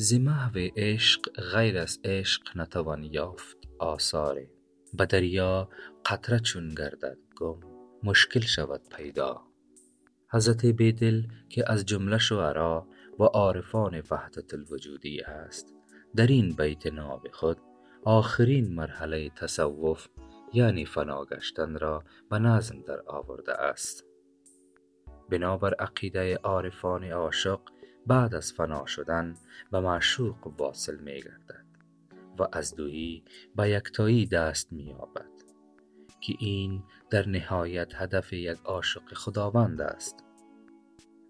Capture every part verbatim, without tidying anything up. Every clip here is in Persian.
ز محو عشق غیر از عشق نتوان یافت آثار، به دریا قطره چون گردد گم مشکل شود پیدا. حضرت بیدل که از جمله شعرا و عارفان وحدت الوجودی است، در این بیت ناب خود آخرین مرحله تصوف یعنی فنا گشتن را به نظم در آورده است. بنابر عقیده عارفان عاشق، بعد از فنا شدن به معشوق واصل می گردد و از دویی به یکتایی دست می یابد، که این در نهایت هدف یک عاشق خداوند است.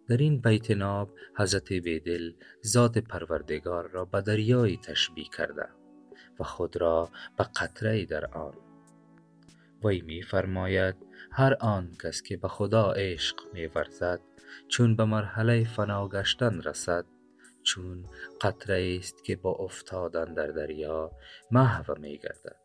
در این بیت ناب حضرت بیدل ذات پروردگار را به دریای تشبیه کرده و خود را به قطره‌ای در آن. وی می فرماید هر آن کس که به خدا عشق می ورزد، چون به مرحله فنا گشتن رسد، چون قطره است که با افتادن در دریا محو می گردد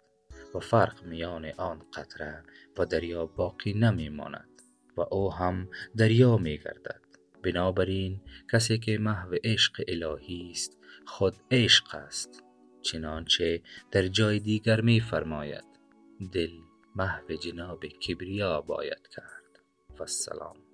و فرق میان آن قطره و دریا باقی نمی ماند و او هم دریا می گردد. بنابراین کسی که محو عشق الهی است خود عشق است، چنانچه در جای دیگر می فرماید دل محو جناب کبریا باید کرد. و السلام.